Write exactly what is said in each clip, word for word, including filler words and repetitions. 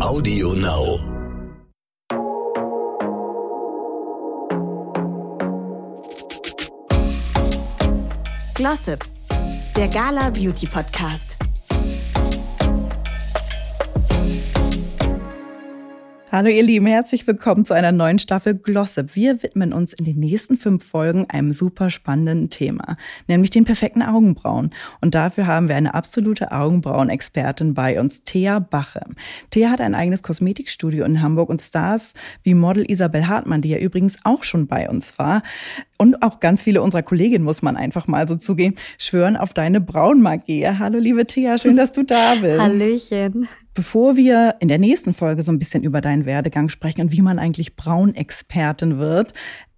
Audio Now. Glossip, der Gala Beauty Podcast. Hallo ihr Lieben, herzlich willkommen zu einer neuen Staffel Glossip. Wir widmen uns in den nächsten fünf Folgen einem super spannenden Thema, nämlich den perfekten Augenbrauen. Und dafür haben wir eine absolute Augenbrauenexpertin bei uns, Thea Bachem. Thea hat ein eigenes Kosmetikstudio in Hamburg und Stars wie Model Isabel Hartmann, die ja übrigens auch schon bei uns war, und auch ganz viele unserer Kolleginnen, muss man einfach mal so zugehen, schwören auf deine Braunmagie. Hallo liebe Thea, schön, dass du da bist. Hallöchen. Bevor wir in der nächsten Folge so ein bisschen über deinen Werdegang sprechen und wie man eigentlich Braunexpertin wird,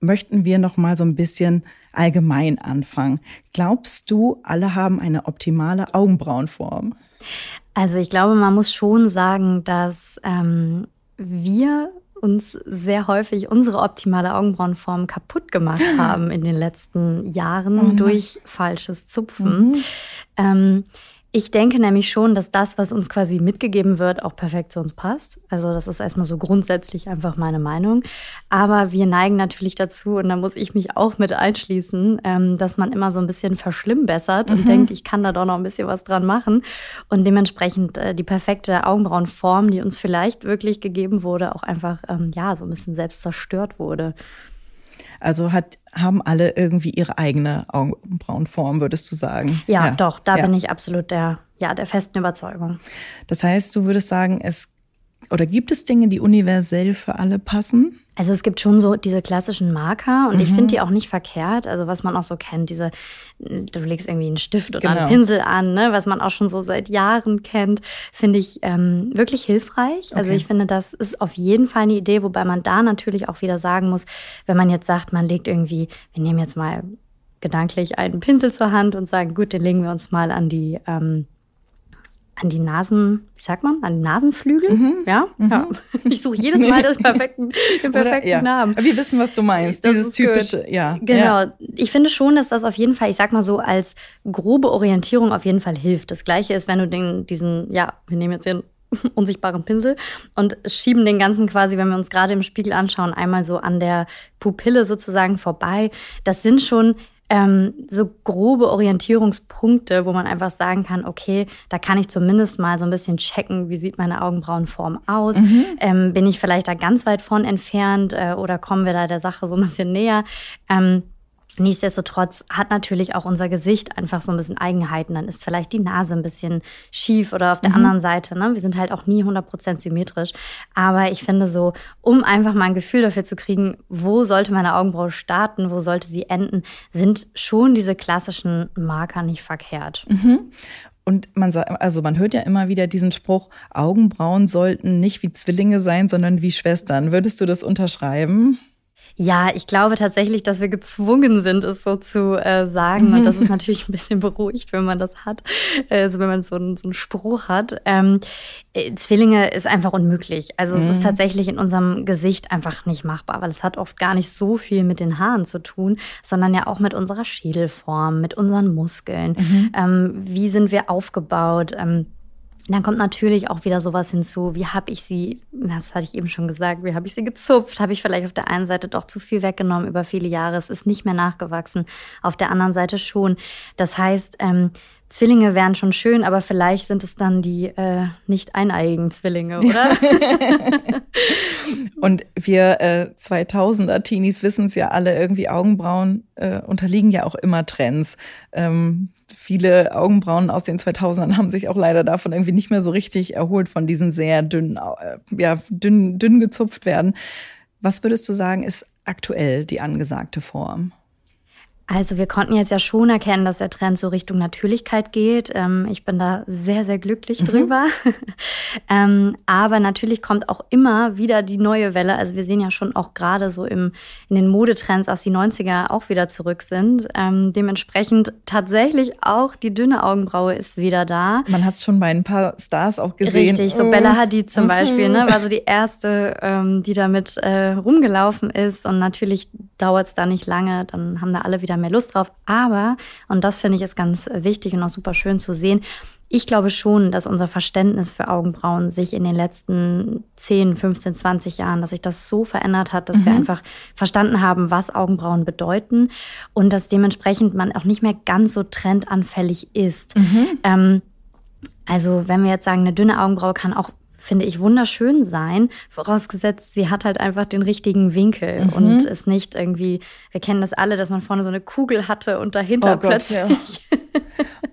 möchten wir noch mal so ein bisschen allgemein anfangen. Glaubst du, alle haben eine optimale Augenbrauenform? Also ich glaube, man muss schon sagen, dass ähm, wir uns sehr häufig unsere optimale Augenbrauenform kaputt gemacht haben in den letzten Jahren oh durch falsches Zupfen. Mhm. Ähm, Ich denke nämlich schon, dass das, was uns quasi mitgegeben wird, auch perfekt zu uns passt. Also das ist erstmal so grundsätzlich einfach meine Meinung. Aber wir neigen natürlich dazu, und da muss ich mich auch mit einschließen, dass man immer so ein bisschen verschlimmbessert und mhm. denkt, ich kann da doch noch ein bisschen was dran machen. Und dementsprechend die perfekte Augenbrauenform, die uns vielleicht wirklich gegeben wurde, auch einfach ja so ein bisschen selbst zerstört wurde. Also hat, haben alle irgendwie ihre eigene Augenbrauenform, würdest du sagen? Ja, ja. doch, da ja. bin ich absolut der, ja, der festen Überzeugung. Das heißt, du würdest sagen, es oder gibt es Dinge, die universell für alle passen? Also es gibt schon so diese klassischen Marker und mhm. ich finde die auch nicht verkehrt. Also was man auch so kennt, diese, du legst irgendwie einen Stift oder genau. einen Pinsel an, ne, was man auch schon so seit Jahren kennt, finde ich ähm, wirklich hilfreich. Okay. Also ich finde, das ist auf jeden Fall eine Idee, wobei man da natürlich auch wieder sagen muss, wenn man jetzt sagt, man legt irgendwie, wir nehmen jetzt mal gedanklich einen Pinsel zur Hand und sagen, gut, den legen wir uns mal an die ähm, an die Nasen, wie sagt man, an die Nasenflügel, mhm. ja? Mhm. ja. Ich suche jedes Mal das perfekten, den perfekten Oder, ja. Namen. Wir wissen, was du meinst, das dieses typische, gut. ja. Genau, ja. Ich finde schon, dass das auf jeden Fall, ich sag mal so, als grobe Orientierung auf jeden Fall hilft. Das Gleiche ist, wenn du den, diesen, ja, wir nehmen jetzt den unsichtbaren Pinsel und schieben den ganzen quasi, wenn wir uns gerade im Spiegel anschauen, einmal so an der Pupille sozusagen vorbei. Das sind schon Ähm, so grobe Orientierungspunkte, wo man einfach sagen kann, okay, da kann ich zumindest mal so ein bisschen checken, wie sieht meine Augenbrauenform aus, mhm. ähm, bin ich vielleicht da ganz weit von entfernt äh, oder kommen wir da der Sache so ein bisschen näher. Ähm, Nichtsdestotrotz hat natürlich auch unser Gesicht einfach so ein bisschen Eigenheiten. Dann ist vielleicht die Nase ein bisschen schief oder auf der mhm. anderen Seite. Ne? Wir sind halt auch nie hundert Prozent symmetrisch. Aber ich finde so, um einfach mal ein Gefühl dafür zu kriegen, wo sollte meine Augenbraue starten, wo sollte sie enden, sind schon diese klassischen Marker nicht verkehrt. Mhm. Und man sagt, also man hört ja immer wieder diesen Spruch, Augenbrauen sollten nicht wie Zwillinge sein, sondern wie Schwestern. Würdest du das unterschreiben? Ja, ich glaube tatsächlich, dass wir gezwungen sind, es so zu äh, sagen. Und das ist natürlich ein bisschen beruhigt, wenn man das hat, also wenn man so einen, so einen Spruch hat. Ähm, äh, Zwillinge ist einfach unmöglich. Also mhm. es ist tatsächlich in unserem Gesicht einfach nicht machbar, weil es hat oft gar nicht so viel mit den Haaren zu tun, sondern ja auch mit unserer Schädelform, mit unseren Muskeln. Mhm. Ähm, wie sind wir aufgebaut? Ähm, Dann kommt natürlich auch wieder sowas hinzu, wie habe ich sie, das hatte ich eben schon gesagt, wie habe ich sie gezupft? Habe ich vielleicht auf der einen Seite doch zu viel weggenommen über viele Jahre? Es ist nicht mehr nachgewachsen, auf der anderen Seite schon. Das heißt, ähm, Zwillinge wären schon schön, aber vielleicht sind es dann die äh, nicht eineiigen Zwillinge, oder? Und wir äh, zweitausender-Teenies wissen es ja alle, irgendwie Augenbrauen äh, unterliegen ja auch immer Trends. Ähm, Viele Augenbrauen aus den zweitausendern haben sich auch leider davon irgendwie nicht mehr so richtig erholt, von diesen sehr dünnen, ja, dünn, dünn gezupft werden. Was würdest du sagen, ist aktuell die angesagte Form? Also wir konnten jetzt ja schon erkennen, dass der Trend so Richtung Natürlichkeit geht. Ähm, ich bin da sehr, sehr glücklich mhm. drüber. ähm, aber natürlich kommt auch immer wieder die neue Welle. Also wir sehen ja schon auch gerade so im, in den Modetrends aus die neunziger auch wieder zurück sind. Ähm, dementsprechend tatsächlich auch die dünne Augenbraue ist wieder da. Man hat es schon bei ein paar Stars auch gesehen. Richtig, so oh. Bella Hadid zum Beispiel, ne, war so die erste, ähm, die damit äh, rumgelaufen ist. Und natürlich dauert es da nicht lange. Dann haben da alle wieder mehr Lust drauf, aber, und das finde ich ist ganz wichtig und auch super schön zu sehen, Ich glaube schon, dass unser Verständnis für Augenbrauen sich in den letzten zehn, fünfzehn, zwanzig Jahren, dass sich das so verändert hat, dass mhm. wir einfach verstanden haben, was Augenbrauen bedeuten und dass dementsprechend man auch nicht mehr ganz so trendanfällig ist. Mhm. Ähm, also wenn wir jetzt sagen, eine dünne Augenbraue kann auch, finde ich, wunderschön sein, vorausgesetzt, sie hat halt einfach den richtigen Winkel mhm. und ist nicht irgendwie, wir kennen das alle, dass man vorne so eine Kugel hatte und dahinter oh plötzlich. Gott, ja.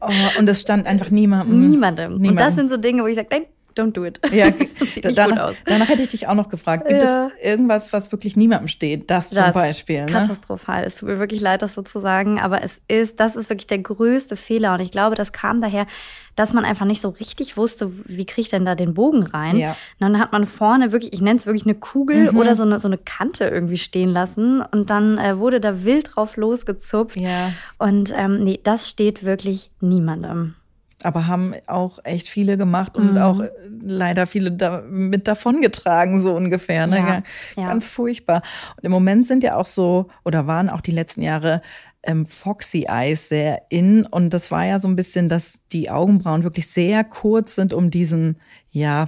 Oh, und das stand einfach niemandem. Niemandem. Niemandem. Und das sind so Dinge, wo ich sage, nein, don't do it. Ja, das sieht nicht danach, gut aus. Danach hätte ich dich auch noch gefragt, gibt ja. es irgendwas, was wirklich niemandem steht? Das, das zum Beispiel. Ne? Katastrophal. Es tut mir wirklich leid, das so zu sagen, aber es ist, das ist wirklich der größte Fehler. Und ich glaube, das kam daher, dass man einfach nicht so richtig wusste, wie kriege ich denn da den Bogen rein? Ja. Und dann hat man vorne wirklich, ich nenne es wirklich eine Kugel mhm. oder so eine, so eine Kante irgendwie stehen lassen. Und dann äh, wurde da wild drauf losgezupft. Ja. Und ähm, nee, das steht wirklich niemandem. Aber haben auch echt viele gemacht und mhm. auch leider viele da mit davongetragen, so ungefähr. Ne? Ja, ja. Ganz furchtbar. Und im Moment sind ja auch so, oder waren auch die letzten Jahre ähm, Foxy Eyes sehr in. Und das war ja so ein bisschen, dass die Augenbrauen wirklich sehr kurz sind, um diesen, ja,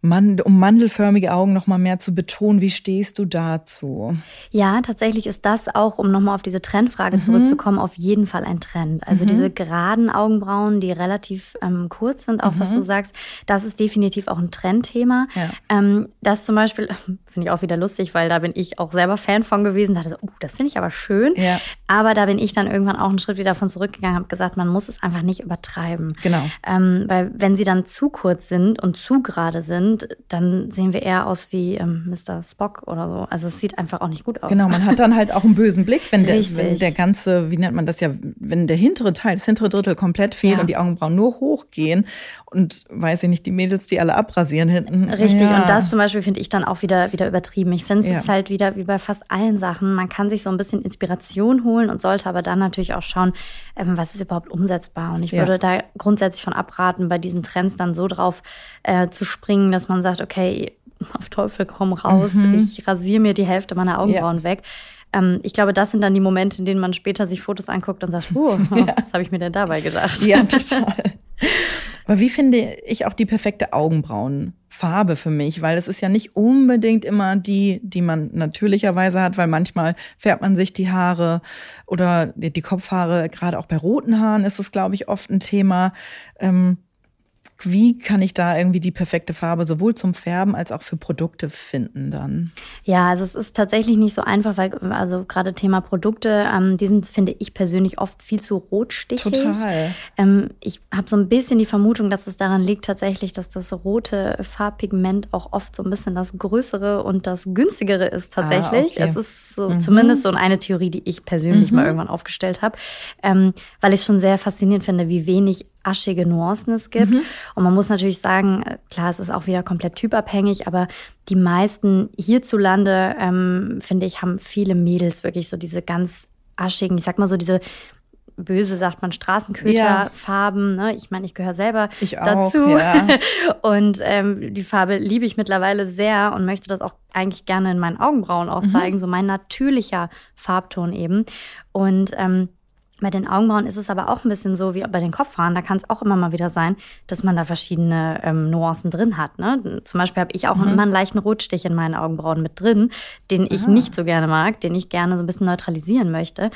Man, um mandelförmige Augen noch mal mehr zu betonen. Wie stehst du dazu? Ja, tatsächlich ist das auch, um noch mal auf diese Trendfrage mhm. zurückzukommen, auf jeden Fall ein Trend. Also mhm. diese geraden Augenbrauen, die relativ ähm, kurz sind, auch mhm. was du sagst, das ist definitiv auch ein Trendthema. Ja. Ähm, das zum Beispiel, finde ich auch wieder lustig, weil da bin ich auch selber Fan von gewesen. Da dachte ich so, oh, das finde ich aber schön. Ja. Aber da bin ich dann irgendwann auch einen Schritt wieder davon zurückgegangen, habe gesagt, man muss es einfach nicht übertreiben. Genau. Ähm, weil wenn sie dann zu kurz sind und zu gerade sind, und dann sehen wir eher aus wie ähm, Mister Spock oder so. Also es sieht einfach auch nicht gut aus. Genau, man hat dann halt auch einen bösen Blick, wenn der, wenn der ganze, wie nennt man das ja, wenn der hintere Teil, das hintere Drittel komplett fehlt ja. und die Augenbrauen nur hochgehen und, weiß ich nicht, die Mädels, die alle abrasieren hinten. Richtig, ja. Und das zum Beispiel finde ich dann auch wieder, wieder übertrieben. Ich finde es ja. ist halt wieder wie bei fast allen Sachen, man kann sich so ein bisschen Inspiration holen und sollte aber dann natürlich auch schauen, ähm, was ist überhaupt umsetzbar. Und ich würde ja. da grundsätzlich von abraten, bei diesen Trends dann so drauf äh, zu springen, dass dass man sagt, okay, auf Teufel komm raus, mhm. ich rasiere mir die Hälfte meiner Augenbrauen ja. weg. Ähm, ich glaube, das sind dann die Momente, in denen man später sich Fotos anguckt und sagt, oh, ja. was habe ich mir denn dabei gedacht? Ja, total. Aber wie finde ich auch die perfekte Augenbrauenfarbe für mich? Weil es ist ja nicht unbedingt immer die, die man natürlicherweise hat, weil manchmal färbt man sich die Haare oder die Kopfhaare, gerade auch bei roten Haaren ist es, glaube ich, oft ein Thema. Ähm, Wie kann ich da irgendwie die perfekte Farbe sowohl zum Färben als auch für Produkte finden dann? Ja, also es ist tatsächlich nicht so einfach, weil also gerade Thema Produkte, ähm, die sind, finde ich persönlich, oft viel zu rotstichig. Total. Ähm, ich habe so ein bisschen die Vermutung, dass es daran liegt tatsächlich, dass das rote Farbpigment auch oft so ein bisschen das Größere und das Günstigere ist tatsächlich. Ah, okay. Es ist so, mhm. zumindest so eine Theorie, die ich persönlich mhm. mal irgendwann aufgestellt habe, ähm, weil ich es schon sehr faszinierend finde, wie wenig aschige Nuancen es gibt. Mhm. Und man muss natürlich sagen, klar, es ist auch wieder komplett typabhängig, aber die meisten hierzulande, ähm, finde ich, haben viele Mädels wirklich so diese ganz aschigen, ich sag mal so diese böse, sagt man, Straßenköterfarben. Ja. Ne? Ich meine, ich gehöre selber ich auch, dazu. Ja. Und ähm, die Farbe liebe ich mittlerweile sehr und möchte das auch eigentlich gerne in meinen Augenbrauen auch mhm. zeigen, so mein natürlicher Farbton eben. Und ähm, bei den Augenbrauen ist es aber auch ein bisschen so wie bei den Kopfhaaren. Da kann es auch immer mal wieder sein, dass man da verschiedene ähm, Nuancen drin hat. Ne? Zum Beispiel habe ich auch mhm. immer einen leichten Rotstich in meinen Augenbrauen mit drin, den ich ah. nicht so gerne mag, den ich gerne so ein bisschen neutralisieren möchte.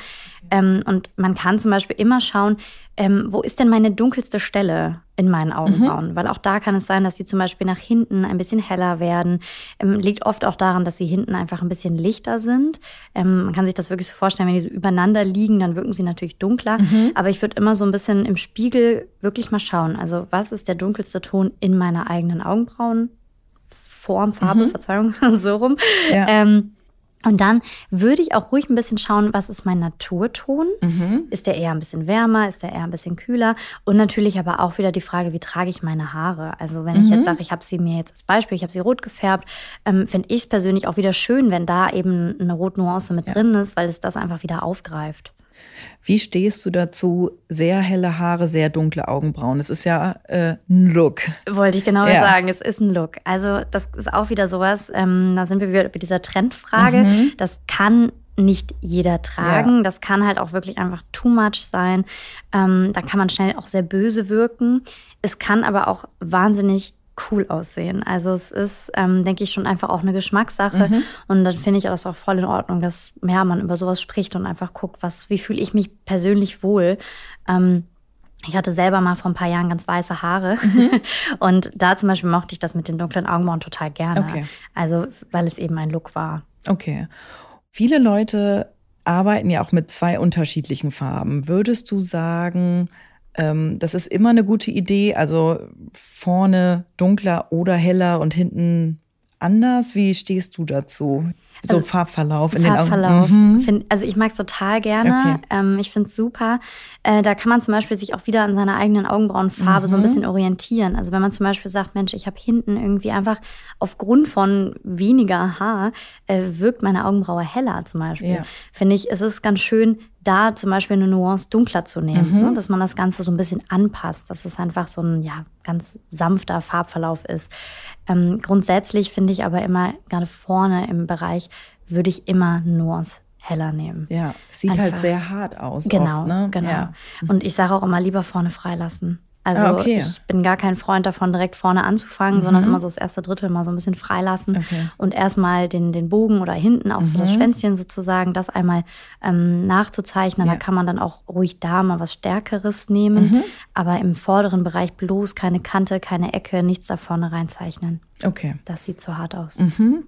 Ähm, und man kann zum Beispiel immer schauen, ähm, wo ist denn meine dunkelste Stelle in meinen Augenbrauen? Mhm. Weil auch da kann es sein, dass sie zum Beispiel nach hinten ein bisschen heller werden. Ähm, liegt oft auch daran, dass sie hinten einfach ein bisschen lichter sind. Ähm, man kann sich das wirklich so vorstellen, wenn die so übereinander liegen, dann wirken sie natürlich dunkler. Mhm. Aber ich würde immer so ein bisschen im Spiegel wirklich mal schauen. Also was ist der dunkelste Ton in meiner eigenen Augenbrauenform, Farbe, mhm. Verzeihung, so rum. Ja. Ähm, Und dann würde ich auch ruhig ein bisschen schauen, was ist mein Naturton? Mhm. Ist der eher ein bisschen wärmer? Ist der eher ein bisschen kühler? Und natürlich aber auch wieder die Frage, wie trage ich meine Haare? Also wenn mhm. ich jetzt sage, ich habe sie mir jetzt als Beispiel, ich habe sie rot gefärbt, ähm, finde ich es persönlich auch wieder schön, wenn da eben eine Rotnuance mit ja. drin ist, weil es das einfach wieder aufgreift. Wie stehst du dazu? Sehr helle Haare, sehr dunkle Augenbrauen. Es ist ja äh, ein Look. Wollte ich genau ja. sagen, es ist ein Look. Also das ist auch wieder sowas, ähm, da sind wir wieder bei dieser Trendfrage. Mhm. Das kann nicht jeder tragen. Ja. Das kann halt auch wirklich einfach too much sein. Ähm, da kann man schnell auch sehr böse wirken. Es kann aber auch wahnsinnig cool aussehen. Also es ist, ähm, denke ich, schon einfach auch eine Geschmackssache. Mhm. Und dann finde ich das auch voll in Ordnung, dass ja, man über sowas spricht und einfach guckt, was, wie fühle ich mich persönlich wohl. Ähm, Ich hatte selber mal vor ein paar Jahren ganz weiße Haare. Mhm. Und da zum Beispiel mochte ich das mit den dunklen Augenbrauen total gerne. Okay. Also, weil es eben ein Look war. Okay. Viele Leute arbeiten ja auch mit zwei unterschiedlichen Farben. Würdest du sagen, ähm, das ist immer eine gute Idee? Also vorne dunkler oder heller und hinten anders? Wie stehst du dazu? So also, Farbverlauf in Farbverlauf. Den Augen. Mhm. Find, also ich mag es total gerne. Okay. Ähm, ich finde es super. Äh, da kann man zum Beispiel sich auch wieder an seiner eigenen Augenbrauenfarbe mhm. so ein bisschen orientieren. Also wenn man zum Beispiel sagt, Mensch, ich habe hinten irgendwie einfach aufgrund von weniger Haar, äh, wirkt meine Augenbraue heller zum Beispiel. Ja. Finde ich, es ist ganz schön, da zum Beispiel eine Nuance dunkler zu nehmen. Mhm. Ne? Dass man das Ganze so ein bisschen anpasst. Dass es einfach so ein ja, ganz sanfter Farbverlauf ist. Ähm, grundsätzlich finde ich aber immer, gerade vorne im Bereich, würde ich immer Nuance heller nehmen. Ja, sieht einfach halt sehr hart aus. Genau, oft, ne? Genau. Ja. Und ich sage auch immer, lieber vorne freilassen. Also ah, okay. Ich bin gar kein Freund davon, direkt vorne anzufangen, mhm. sondern immer so das erste Drittel mal so ein bisschen freilassen okay. und erstmal den, den Bogen oder hinten, auch mhm. so das Schwänzchen sozusagen, das einmal ähm, nachzuzeichnen. Ja. Da kann man dann auch ruhig da mal was Stärkeres nehmen, mhm. aber im vorderen Bereich bloß keine Kante, keine Ecke, nichts da vorne reinzeichnen. Okay. Das sieht so hart aus. Mhm.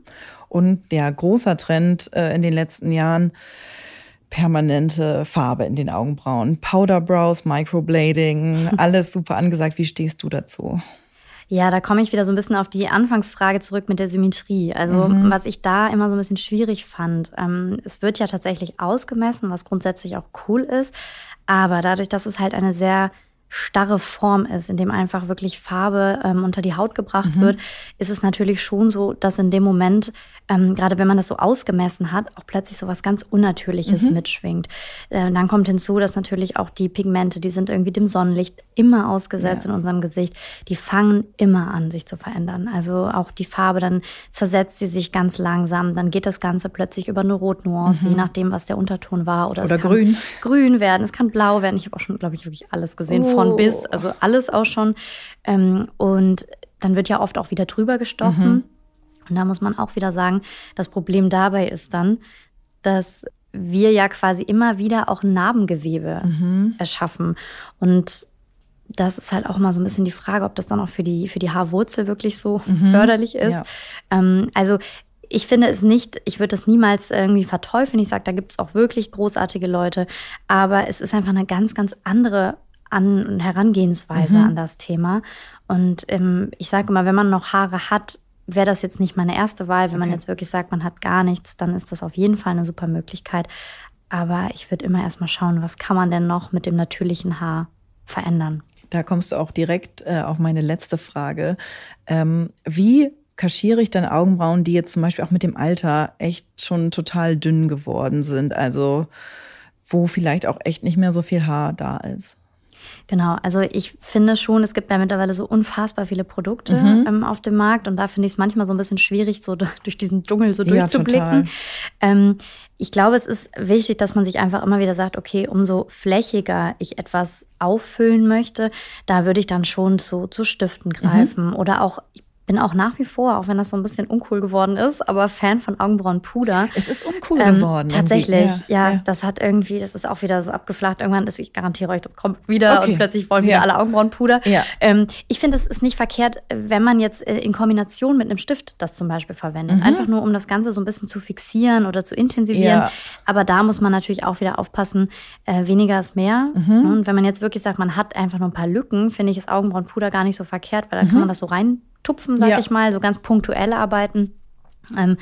Und der großer Trend äh, in den letzten Jahren, permanente Farbe in den Augenbrauen. Powderbrows, Microblading, alles super angesagt. Wie stehst du dazu? Ja, da komme ich wieder so ein bisschen auf die Anfangsfrage zurück mit der Symmetrie. Also mhm. was ich da immer so ein bisschen schwierig fand. Ähm, es wird ja tatsächlich ausgemessen, was grundsätzlich auch cool ist. Aber dadurch, dass es halt eine sehr starre Form ist, in dem einfach wirklich Farbe ähm, unter die Haut gebracht mhm. wird, ist es natürlich schon so, dass in dem Moment, ähm, gerade wenn man das so ausgemessen hat, auch plötzlich so was ganz Unnatürliches mhm. mitschwingt. Äh, dann kommt hinzu, dass natürlich auch die Pigmente, die sind irgendwie dem Sonnenlicht immer ausgesetzt ja. in unserem Gesicht, die fangen immer an, sich zu verändern. Also auch die Farbe, dann zersetzt sie sich ganz langsam, dann geht das Ganze plötzlich über eine Rotnuance, mhm. je nachdem, was der Unterton war. Oder, oder es kann grün. grün werden, es kann blau werden. Ich habe auch schon, glaube ich, wirklich alles gesehen, oh. von bis, also alles auch schon. Ähm, und dann wird ja oft auch wieder drüber gestochen. Mhm. Und da muss man auch wieder sagen, das Problem dabei ist dann, dass wir ja quasi immer wieder auch Narbengewebe mhm. erschaffen. Und das ist halt auch mal so ein bisschen die Frage, ob das dann auch für die, für die Haarwurzel wirklich so mhm. förderlich ist. Ja. Ähm, also ich finde es nicht, ich würde das niemals irgendwie verteufeln. Ich sage, da gibt es auch wirklich großartige Leute. Aber es ist einfach eine ganz, ganz andere an Herangehensweise mhm. an das Thema. Und ähm, ich sage immer, wenn man noch Haare hat, wäre das jetzt nicht meine erste Wahl. Wenn okay. man jetzt wirklich sagt, man hat gar nichts, dann ist das auf jeden Fall eine super Möglichkeit. Aber ich würde immer erstmal schauen, was kann man denn noch mit dem natürlichen Haar verändern? Da kommst du auch direkt äh, auf meine letzte Frage. Ähm, wie kaschiere ich dann Augenbrauen, die jetzt zum Beispiel auch mit dem Alter echt schon total dünn geworden sind? Also wo vielleicht auch echt nicht mehr so viel Haar da ist? Genau, also ich finde schon, es gibt ja mittlerweile so unfassbar viele Produkte mhm. ähm, auf dem Markt und da finde ich es manchmal so ein bisschen schwierig, so durch diesen Dschungel so durchzublicken. Ja, ähm, ich glaube, es ist wichtig, dass man sich einfach immer wieder sagt, okay, umso flächiger ich etwas auffüllen möchte, da würde ich dann schon zu, zu Stiften greifen mhm. oder auch, ich bin auch nach wie vor, auch wenn das so ein bisschen uncool geworden ist, aber Fan von Augenbrauenpuder. Es ist uncool ähm, geworden. Tatsächlich, ja, ja, ja. Das hat irgendwie, das ist auch wieder so abgeflacht. Irgendwann ist, ich garantiere euch, das kommt wieder okay. und plötzlich wollen wieder ja. alle Augenbrauenpuder. Ja. Ähm, ich finde, es ist nicht verkehrt, wenn man jetzt in Kombination mit einem Stift das zum Beispiel verwendet. Mhm. Einfach nur, um das Ganze so ein bisschen zu fixieren oder zu intensivieren. Ja. Aber da muss man natürlich auch wieder aufpassen, äh, weniger ist mehr. Mhm. Und wenn man jetzt wirklich sagt, man hat einfach nur ein paar Lücken, finde ich, ist Augenbrauenpuder gar nicht so verkehrt, weil dann mhm. kann man das so rein tupfen, sag ja. ich mal, so ganz punktuell arbeiten. Ähm,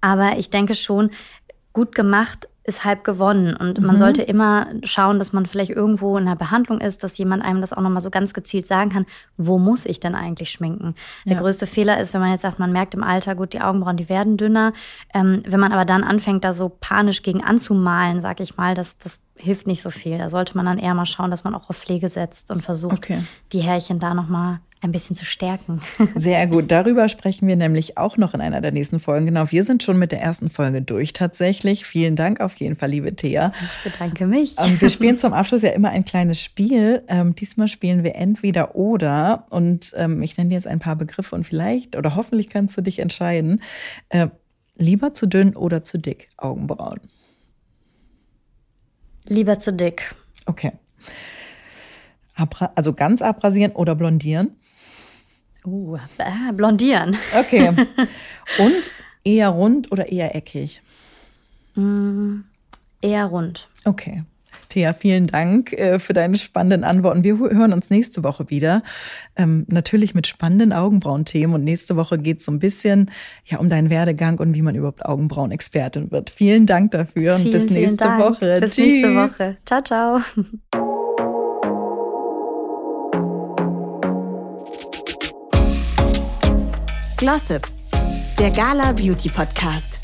aber ich denke schon, gut gemacht ist halb gewonnen. Und mhm. man sollte immer schauen, dass man vielleicht irgendwo in einer Behandlung ist, dass jemand einem das auch nochmal so ganz gezielt sagen kann, wo muss ich denn eigentlich schminken? Der ja. größte Fehler ist, wenn man jetzt sagt, man merkt im Alter, gut, die Augenbrauen, die werden dünner. Ähm, wenn man aber dann anfängt, da so panisch gegen anzumalen, sag ich mal, das, das hilft nicht so viel. Da sollte man dann eher mal schauen, dass man auch auf Pflege setzt und versucht, okay. die Härchen da nochmal ein bisschen zu stärken. Sehr gut, darüber sprechen wir nämlich auch noch in einer der nächsten Folgen. Genau, wir sind schon mit der ersten Folge durch tatsächlich. Vielen Dank auf jeden Fall, liebe Thea. Ich bedanke mich. Und wir spielen zum Abschluss ja immer ein kleines Spiel. Ähm, diesmal spielen wir entweder oder und ähm, ich nenne dir jetzt ein paar Begriffe und vielleicht oder hoffentlich kannst du dich entscheiden. Äh, lieber zu dünn oder zu dick Augenbrauen? Lieber zu dick. Okay. Abra- also ganz abrasieren oder blondieren? Uh, äh, blondieren. Okay. Und eher rund oder eher eckig? Mm, eher rund. Okay. Thea, vielen Dank äh, für deine spannenden Antworten. Wir hu- hören uns nächste Woche wieder. Ähm, natürlich mit spannenden Augenbrauenthemen. Und nächste Woche geht es so ein bisschen ja, um deinen Werdegang und wie man überhaupt Augenbrauenexpertin wird. Vielen Dank dafür und vielen, bis nächste vielen Dank. Woche. Bis Tschüss. Nächste Woche. Ciao, ciao. Glossip, der Gala Beauty Podcast.